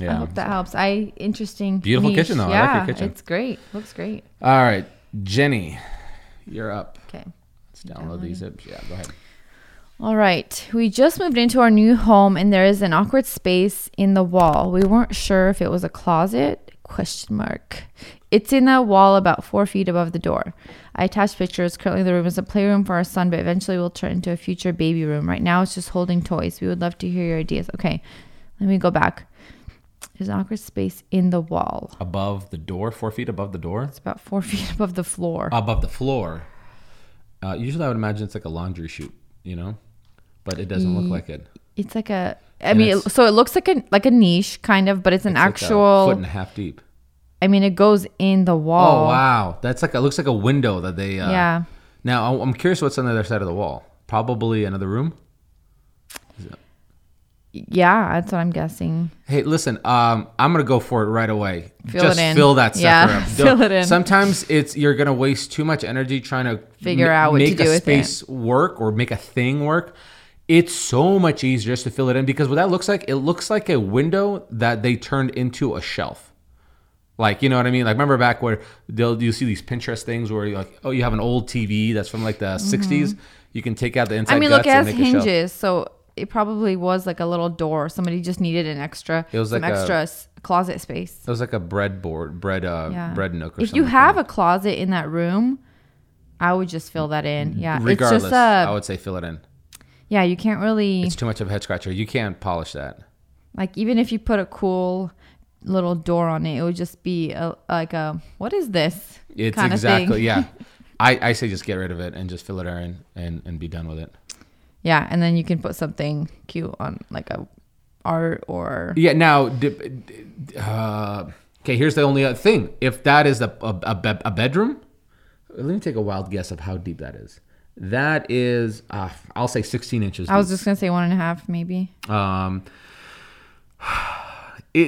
I hope that helps. Interesting. Beautiful niche. Kitchen, though. Yeah, I like your kitchen. It's great. Looks great. All right. Jenny, you're up. Okay. Let's download these apps. Yeah, go ahead. All right. We just moved into our new home, and there is an awkward space in the wall. We weren't sure if it was a closet. ? It's in that wall about 4 feet above the door. I attached pictures. Currently, the room is a playroom for our son, but eventually will turn into a future baby room. Right now, it's just holding toys. We would love to hear your ideas. Okay, let me go back. There's an awkward space in the wall. Above the door? 4 feet above the door? It's about 4 feet above the floor. Above the floor. Usually, I would imagine it's like a laundry chute, but it doesn't look like it. It's like a... so it looks like a niche, kind of, but it's actual... Like 1.5 feet deep. It goes in the wall. Oh, wow. That's like it looks like a window that they... yeah. Now, I'm curious what's on the other side of the wall. Probably another room? Yeah, that's what I'm guessing. Hey, listen, I'm going to go for it right away. Fill that sucker up. Fill it in. Sometimes you're going to waste too much energy trying to... Figure out what to do with it. Make a space work or make a thing work. It's so much easier just to fill it in because what that looks like, it looks like a window that they turned into a shelf. Like, you know what I mean? Like, remember back where you see these Pinterest things where you're like, oh, you have an old TV that's from like the 60s. You can take out the inside guts and make a shelf. Look, it has hinges. So it probably was like a little door. Somebody just needed an extra, it was like extra closet space. It was like a bread nook or something. If you have a closet in that room, I would just fill that in. Yeah. Regardless, I would say fill it in. Yeah, you can't really... It's too much of a head scratcher. You can't polish that. Like, even if you put a cool little door on it, it would just be like a, what is this? It's kind exactly, of thing. Yeah. I say just get rid of it and just fill it in and be done with it. Yeah, and then you can put something cute on like a art or... Yeah, now, okay, here's the only other thing. If that is a bedroom, let me take a wild guess of how deep that is. That is, I'll say 16 inches deep. I was just going to say 1.5 maybe.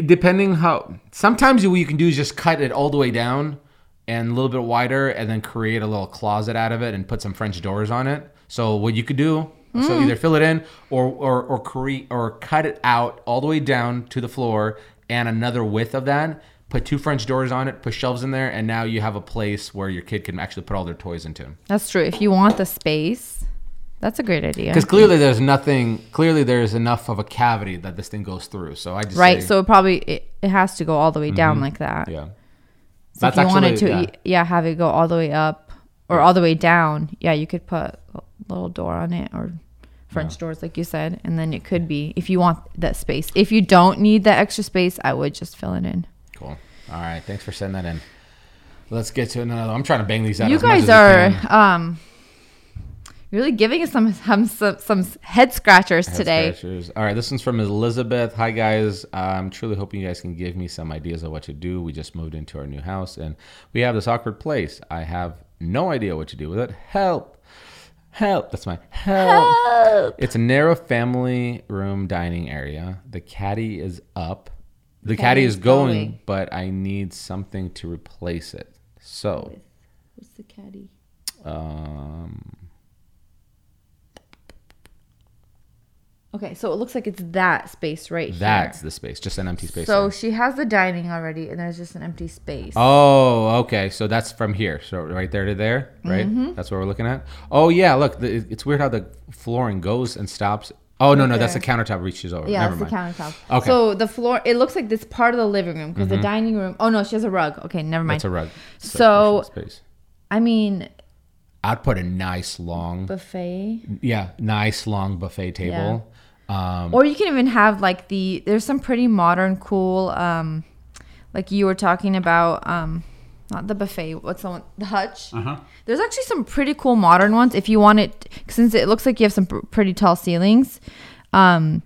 Depending how... Sometimes what you can do is just cut it all the way down and a little bit wider and then create a little closet out of it and put some French doors on it. So what you could do, so either fill it in or cut it out all the way down to the floor and another width of that, put 2 French doors on it, put shelves in there, and now you have a place where your kid can actually put all their toys into. That's true. If you want the space, that's a great idea. Because clearly there's nothing, there's enough of a cavity that this thing goes through. So I just say, so it has to go all the way down like that. Yeah. So that's if you wanted to, have it go all the way up or all the way down, you could put a little door on it or French doors, like you said, and then it could be, if you want that space. If you don't need that extra space, I would just fill it in. Cool. All right. Thanks for sending that in. Let's get to another. I'm trying to bang these out. You guys are really giving us some head scratchers today. All right. This one's from Elizabeth. Hi, guys. I'm truly hoping you guys can give me some ideas of what to do. We just moved into our new house, and we have this awkward place. I have no idea what to do with it. Help. Help. That's my help. It's a narrow family room dining area. The caddy is up. The caddy is going, but I need something to replace it. So, what's the caddy? Okay, so it looks like it's that space right here. That's the space, just an empty space. So she has the dining already, and there's just an empty space. Oh, okay. So that's from here. So right there to there, right? Mm-hmm. That's what we're looking at. Oh yeah, look, it's weird how the flooring goes and stops. Oh, no, that's the countertop reaches over. Yeah, never mind. The countertop. Okay. So the floor, it looks like this part of the living room because the dining room. Oh, no, she has a rug. Okay, never mind. It's a rug. So space. I mean, I'd put a nice long buffet. Yeah, nice long buffet table. Yeah. Or you can even have like there's some pretty modern, cool, like you were talking about, not the buffet. What's the one? The hutch. Uh-huh. There's actually some pretty cool modern ones. If you want it, since it looks like you have some pretty tall ceilings, some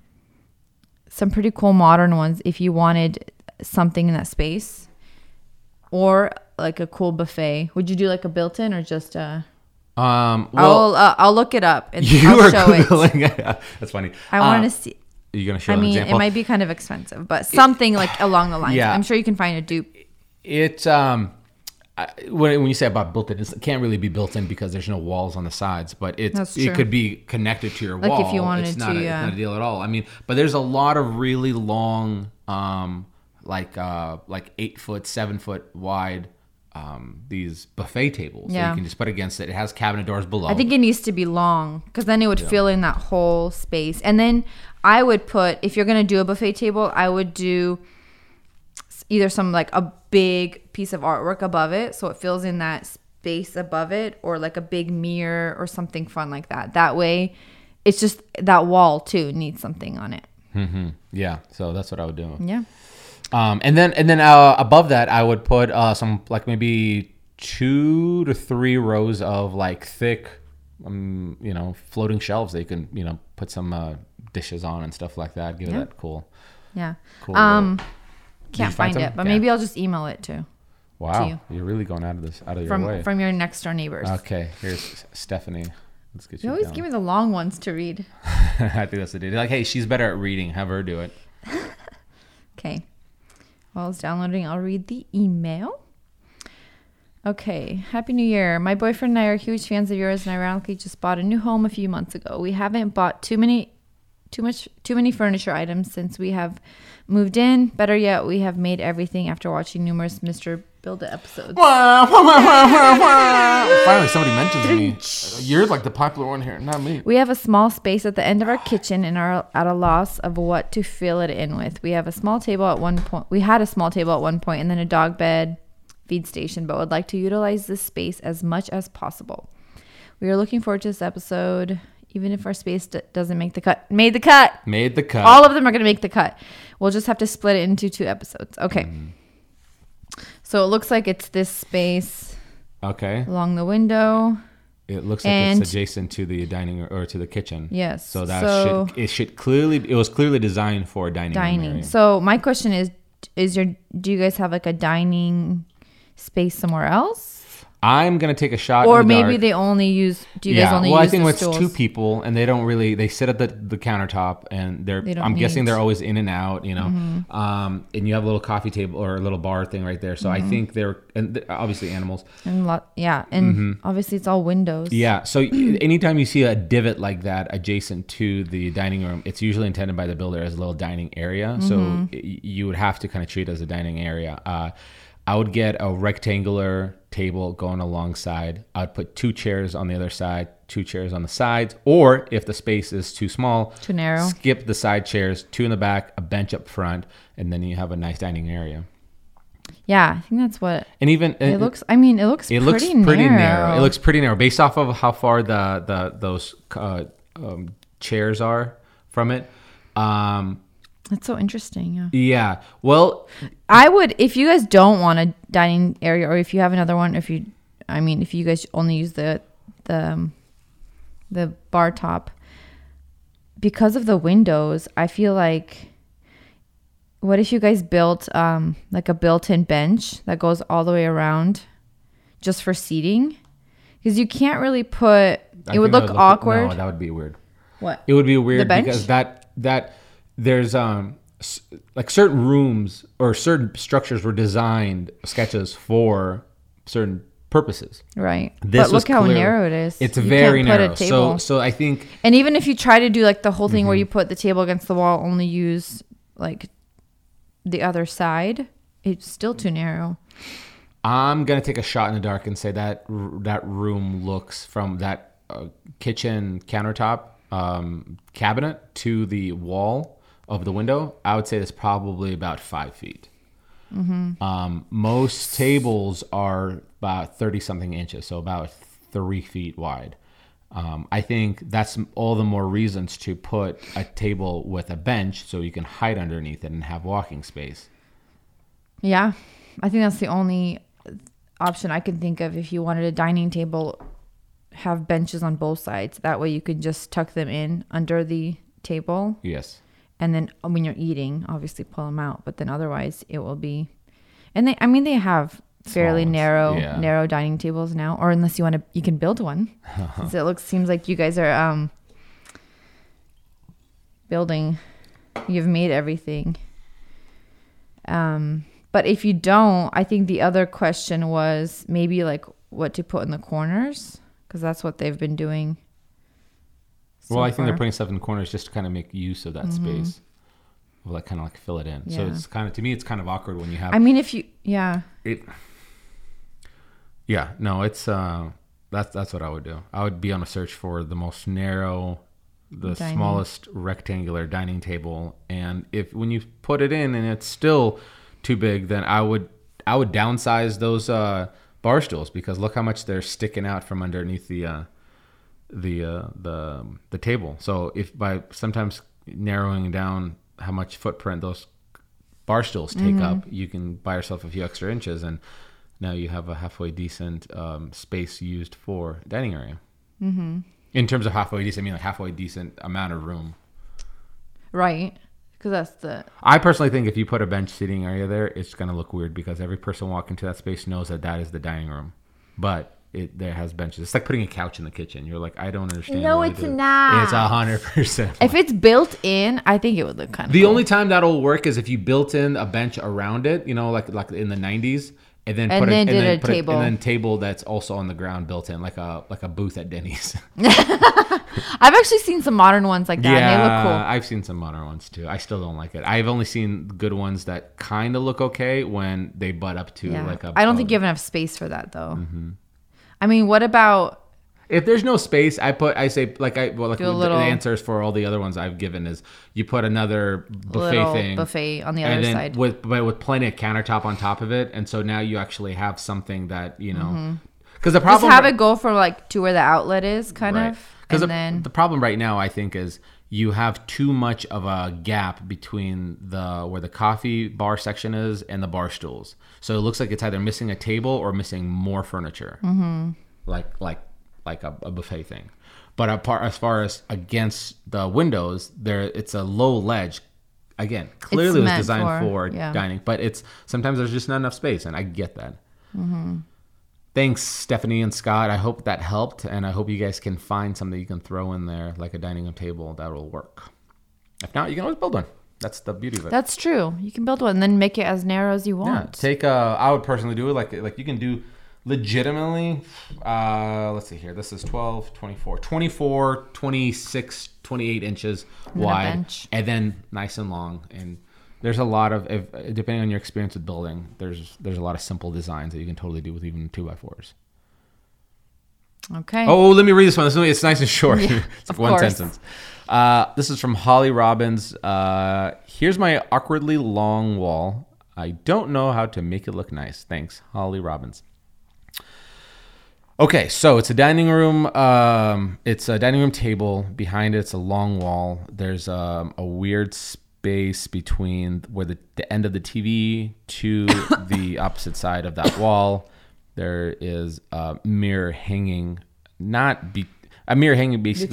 pretty cool modern ones. If you wanted something in that space, or like a cool buffet, would you do like a built-in or just a? Well, I'll look it up and I'll show Googling it. That's funny. I want to see. Are you gonna show? I mean, it might be kind of expensive, but something like along the lines. Yeah. I'm sure you can find a dupe. When you say about built-in, it can't really be built in because there's no walls on the sides, but it could be connected to your wall. Like if you wanted it's not a deal at all. I mean, but there's a lot of really long, like 8 foot, 7 foot wide, these buffet tables that you can just put against it. It has cabinet doors below. I think it needs to be long because then it would fill in that whole space. And then I would put, if you're going to do a buffet table, I would do either some like a big piece of artwork above it so it fills in that space above it, or like a big mirror or something fun like that. That way it's just that wall too needs something on it. Mm-hmm. Yeah, so that's what I would do. Yeah. And then above that I would put some like maybe 2 to 3 rows of like thick floating shelves that you can put some dishes on and stuff like that. Give it that cool. Yeah. Cool. Can't find it, but maybe I'll just email it too. Wow, to you're really going out of your way from your next door neighbors. Okay, here's Stephanie. Let's get you. You always give me the long ones to read. I think that's the deal. Like, hey, she's better at reading. Have her do it. Okay. While it's downloading, I'll read the email. Okay. Happy New Year. My boyfriend and I are huge fans of yours, and ironically just bought a new home a few months ago. We haven't bought too many too many furniture items since we have moved in. Better yet, we have made everything after watching numerous Mr. Build It episodes. Finally, somebody mentions me. You're like the popular one here, not me. We have a small space at the end of our kitchen and are at a loss of what to fill it in with. We have a small table at one point. We had a small table at one point and then a dog bed, feed station, but would like to utilize this space as much as possible. We are looking forward to this episode, even if our space doesn't make the cut. Made the cut. All of them are going to make the cut. We'll just have to split it into two episodes. Okay. So it looks like it's this space. Okay. Along the window. It looks like it's adjacent to the dining or to the kitchen. Yes. So that it was clearly designed for a dining room area. So my question do you guys have like a dining space somewhere else? I'm going to take a shot or in the dark. Or maybe they only use... Do you guys only use the stools? Well, I think it's two people, and they don't really... They sit at the countertop, and I'm guessing they're always in and out, you know. Mm-hmm. And you have a little coffee table or a little bar thing right there. So I think they're... And obviously animals. Obviously it's all windows. Yeah, so anytime you see a divot like that adjacent to the dining room, it's usually intended by the builder as a little dining area. Mm-hmm. So you would have to kind of treat it as a dining area. I would get a rectangular table going alongside. I'd put two chairs on the other side, two chairs on the sides, or if the space is too small, too narrow, skip the side chairs, two in the back, a bench up front, and then you have a nice dining area. Yeah, I think that's what. And even it looks. I mean, it looks pretty narrow. It looks pretty narrow based off of how far those chairs are from it. That's so interesting. Yeah. Yeah. Well, I would, if you guys don't want a dining area, or if you have another one, if you guys only use the bar top, because of the windows, I feel like, what if you guys built like a built-in bench that goes all the way around, just for seating? Because you can't really put. It would look awkward. No, that would be weird. What? It would be weird because that. There's like certain rooms or certain structures were designed sketches for certain purposes. Right. But look how narrow it is. It's very narrow. So I think. And even if you try to do like the whole thing where you put the table against the wall, only use like the other side, it's still too narrow. I'm going to take a shot in the dark and say that room looks from that kitchen countertop cabinet to the wall of the window, I would say it's probably about 5 feet. Mm-hmm. Most tables are about 30-something inches, so about 3 feet wide. I think that's all the more reasons to put a table with a bench so you can hide underneath it and have walking space. Yeah, I think that's the only option I can think of. If you wanted a dining table, have benches on both sides. That way you could just tuck them in under the table. Yes. And then when you're eating, obviously pull them out. But then otherwise, it will be... And they have fairly narrow dining tables now. Or unless you want to... You can build one. Uh-huh. So seems like you guys are building. You've made everything. But if you don't, I think the other question was maybe like what to put in the corners. Because that's what they've been doing. I think they're putting stuff in the corners just to kind of make use of that space. Well, like kind of like fill it in. Yeah. So it's kind of, to me, it's kind of awkward when you have. I mean, if you, yeah. It. Yeah, no, it's that's what I would do. I would be on a search for the most narrow, smallest rectangular dining table, and if when you put it in and it's still too big, then I would downsize those bar stools because look how much they're sticking out from underneath the table. So if by sometimes narrowing down how much footprint those bar stools take up, you can buy yourself a few extra inches, and now you have a halfway decent space used for dining area. Mm-hmm. In terms of halfway decent, I mean like halfway decent amount of room. Right, because that's the. I personally think if you put a bench seating area there, it's gonna look weird because every person walking into that space knows that is the dining room, but. There has benches. It's like putting a couch in the kitchen. You're like, I don't understand. No, it's not. It's 100%. If it's built in, I think it would look kind of cool. The only time that'll work is if you built in a bench around it, you know, like in the 90s, And then put a table. And then table that's also on the ground built in, like a booth at Denny's. I've actually seen some modern ones like that. Yeah, and they look cool. I've seen some modern ones too. I still don't like it. I've only seen good ones that kind of look okay when they butt up to like a. I don't think you have enough space for that though. Mm-hmm. I mean, what about? If there's no space, the answers for all the other ones I've given is you put another buffet on the other side, with plenty of countertop on top of it, and so now you actually have something that you know. Because the problem, just have it go from like to where the outlet is, kind of. Because the problem right now, I think, is you have too much of a gap between where the coffee bar section is and the bar stools. So it looks like it's either missing a table or missing more furniture, like a buffet thing. But as far as against the windows, there it's a low ledge. Again, clearly it was designed for dining, but it's sometimes there's just not enough space, and I get that. Mm-hmm. Thanks, Stephanie and Scott. I hope that helped, and I hope you guys can find something you can throw in there, like a dining room table that will work. If not, you can always build one. That's the beauty of it. That's true. You can build one and then make it as narrow as you want. Yeah, I would personally do it like you can do legitimately, let's see here. This is 12, 24, 26, 28 inches wide, and then nice and long. And there's a lot of, depending on your experience with building, there's a lot of simple designs that you can totally do with even 2x4s. Okay. Oh, let me read this one. It's nice and short. Yeah, it's like one sentence. This is from Holly Robbins. Here's my awkwardly long wall. I don't know how to make it look nice. Thanks, Holly Robbins. Okay, so it's a dining room. It's a dining room table. Behind it's a long wall. There's a weird space between where the end of the TV to the opposite side of that wall. There is a mirror hanging, basically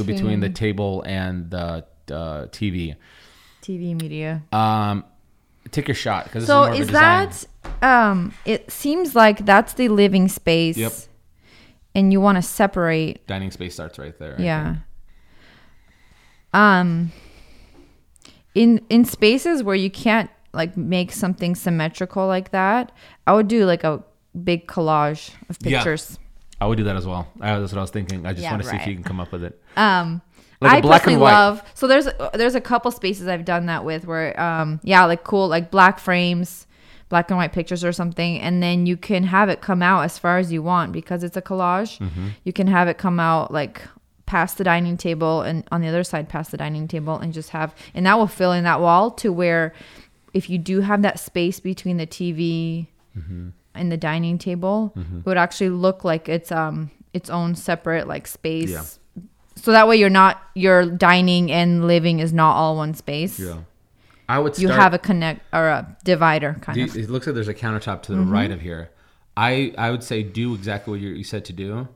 between the table and the TV. TV media. Take your shot because so this is more of a design. It seems like that's the living space. Yep. And you want to separate. Dining space starts right there. Yeah. In spaces where you can't like make something symmetrical like that, I would do like a big collage of pictures. Yeah. I would do that as well. That's what I was thinking. I just want to see if you can come up with it. Like I personally love. So there's a couple spaces I've done that with where like cool like black frames. Black and white pictures or something, and then you can have it come out as far as you want because it's a collage. Mm-hmm. You can have it come out like past the dining table and on the other side past the dining table and just have, and that will fill in that wall to where if you do have that space between the TV and the dining table, it would actually look like it's its own separate like space. Yeah. So that way your dining and living is not all one space. Yeah. I would start, you have a connect or a divider kind of. It looks like there's a countertop to the right of here. I would say do exactly what you said to do,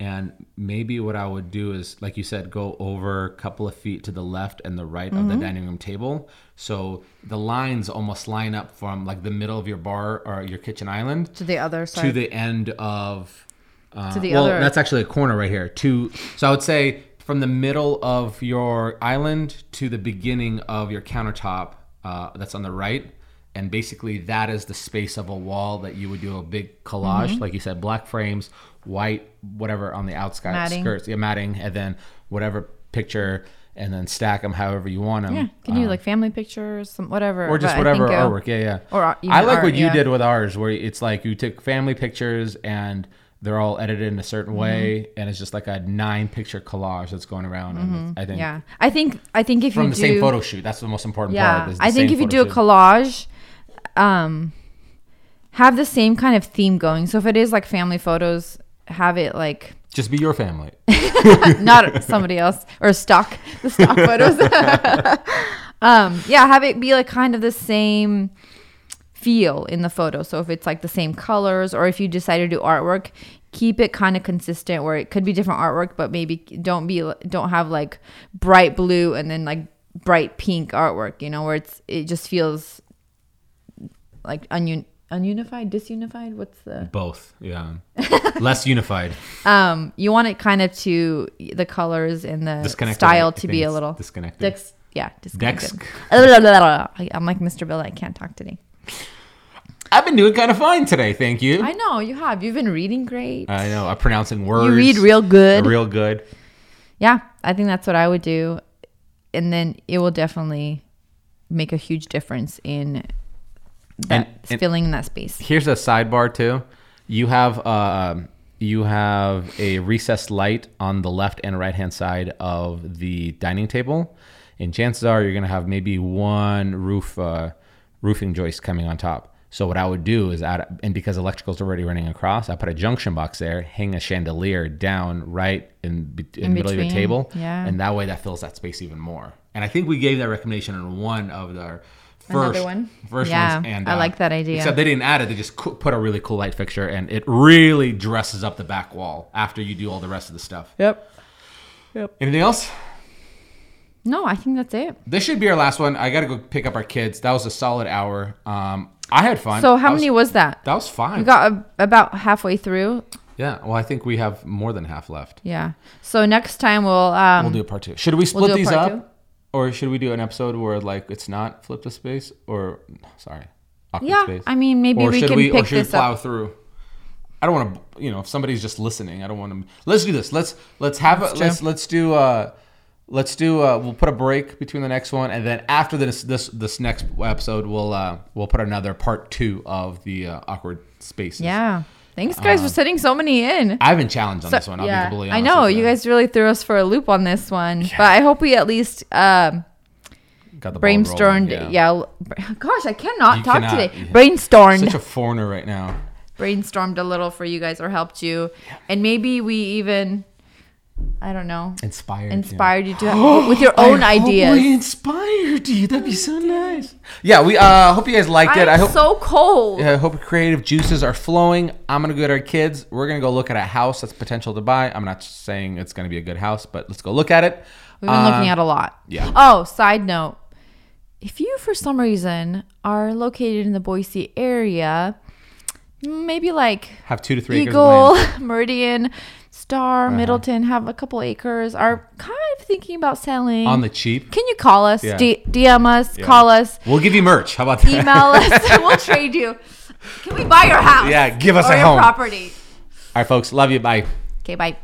and maybe what I would do is like you said, go over a couple of feet to the left and the right of the dining room table, so the lines almost line up from like the middle of your bar or your kitchen island to the other side to the end of. That's actually a corner right here. So I would say. From the middle of your island to the beginning of your countertop that's on the right. And basically that is the space of a wall that you would do a big collage. Like you said, black frames, white, whatever on the outskirts, matting, and then whatever picture, and then stack them however you want them. Yeah, can you like family pictures, some whatever. Or just whatever artwork, yeah. Or even I like art, what you did with ours, where it's like you took family pictures and... They're all edited in a certain way, and it's just like a 9-picture collage that's going around. And I think, I think if you do from the same photo shoot, that's the most important part. Is the I think if you do a collage, have the same kind of theme going. So if it is like family photos, have it like just be your family, not somebody else or the stock photos. Have it be like kind of the same. Feel in the photo. So if it's like the same colors, or if you decide to do artwork, keep it kind of consistent where it could be different artwork, but maybe don't have like bright blue and then like bright pink artwork, you know, where it just feels like ununified, disunified. What's the both? Yeah, less unified. You want it kind of to the colors and the style to be a little disconnected. Disconnected. I'm like Mr. Bill. I can't talk today. I've been doing kind of fine today, thank you. I know, you have. You've been reading great. I know, I'm pronouncing words. You read real good. Real good. Yeah, I think that's what I would do. And then it will definitely make a huge difference in that, and filling that space. Here's a sidebar too. You have a recessed light on the left and right hand side of the dining table, and chances are you're going to have maybe one roofing joist coming on top. So what I would do is add, and because electrical's already running across, I put a junction box there, hang a chandelier down right in the middle of your table, yeah. And that way that fills that space even more. And I think we gave that recommendation in one of our first ones. And I like that idea. Except they didn't add it; they just put a really cool light fixture, and it really dresses up the back wall after you do all the rest of the stuff. Yep. Anything else? No, I think that's it. This should be our last one. I got to go pick up our kids. That was a solid hour. I had fun. So how many was that? That was fine. We got about halfway through. Yeah. Well, I think we have more than half left. Yeah. So next time we'll do a part two. Should we split these up? Or should we do an episode where like it's not flip the space awkward space? Yeah, I mean maybe we can pick this up. Or should we plow through? I don't want to, if somebody's just listening, I don't want to. Let's do this. Let's do we'll put a break between the next one, and then after this next episode we'll put another part 2 of the awkward spaces. Yeah. Thanks, guys, for sitting so many in. I've been challenged on this one. I'll be completely honest. I know. You guys really threw us for a loop on this one. Yeah. But I hope we at least got the brainstormed. Yeah. Gosh, I cannot talk today. Yeah. Brainstormed. Such a foreigner right now. Brainstormed a little for you guys, or helped you. Yeah. And maybe we even, I don't know. Inspired you to with your own ideas. Hope we inspired you. That'd be so nice. Yeah, we hope you guys liked it. I hope so cold. I hope creative juices are flowing. I'm gonna go to our kids. We're gonna go look at a house that's potential to buy. I'm not saying it's gonna be a good house, but let's go look at it. We've been looking at a lot. Yeah. Oh, side note. If you for some reason are located in the Boise area, maybe like have 2 to 3 Eagle, acres of land. Meridian, Star, Middleton, have a couple acres, are kind of thinking about selling. On the cheap. Can you call us? Yeah. DM us. Yeah. Call us. We'll give you merch. How about that? Email us. We'll trade you. Can we buy your house? Yeah, give us a home. Or your property. All right, folks. Love you. Bye. Okay, bye.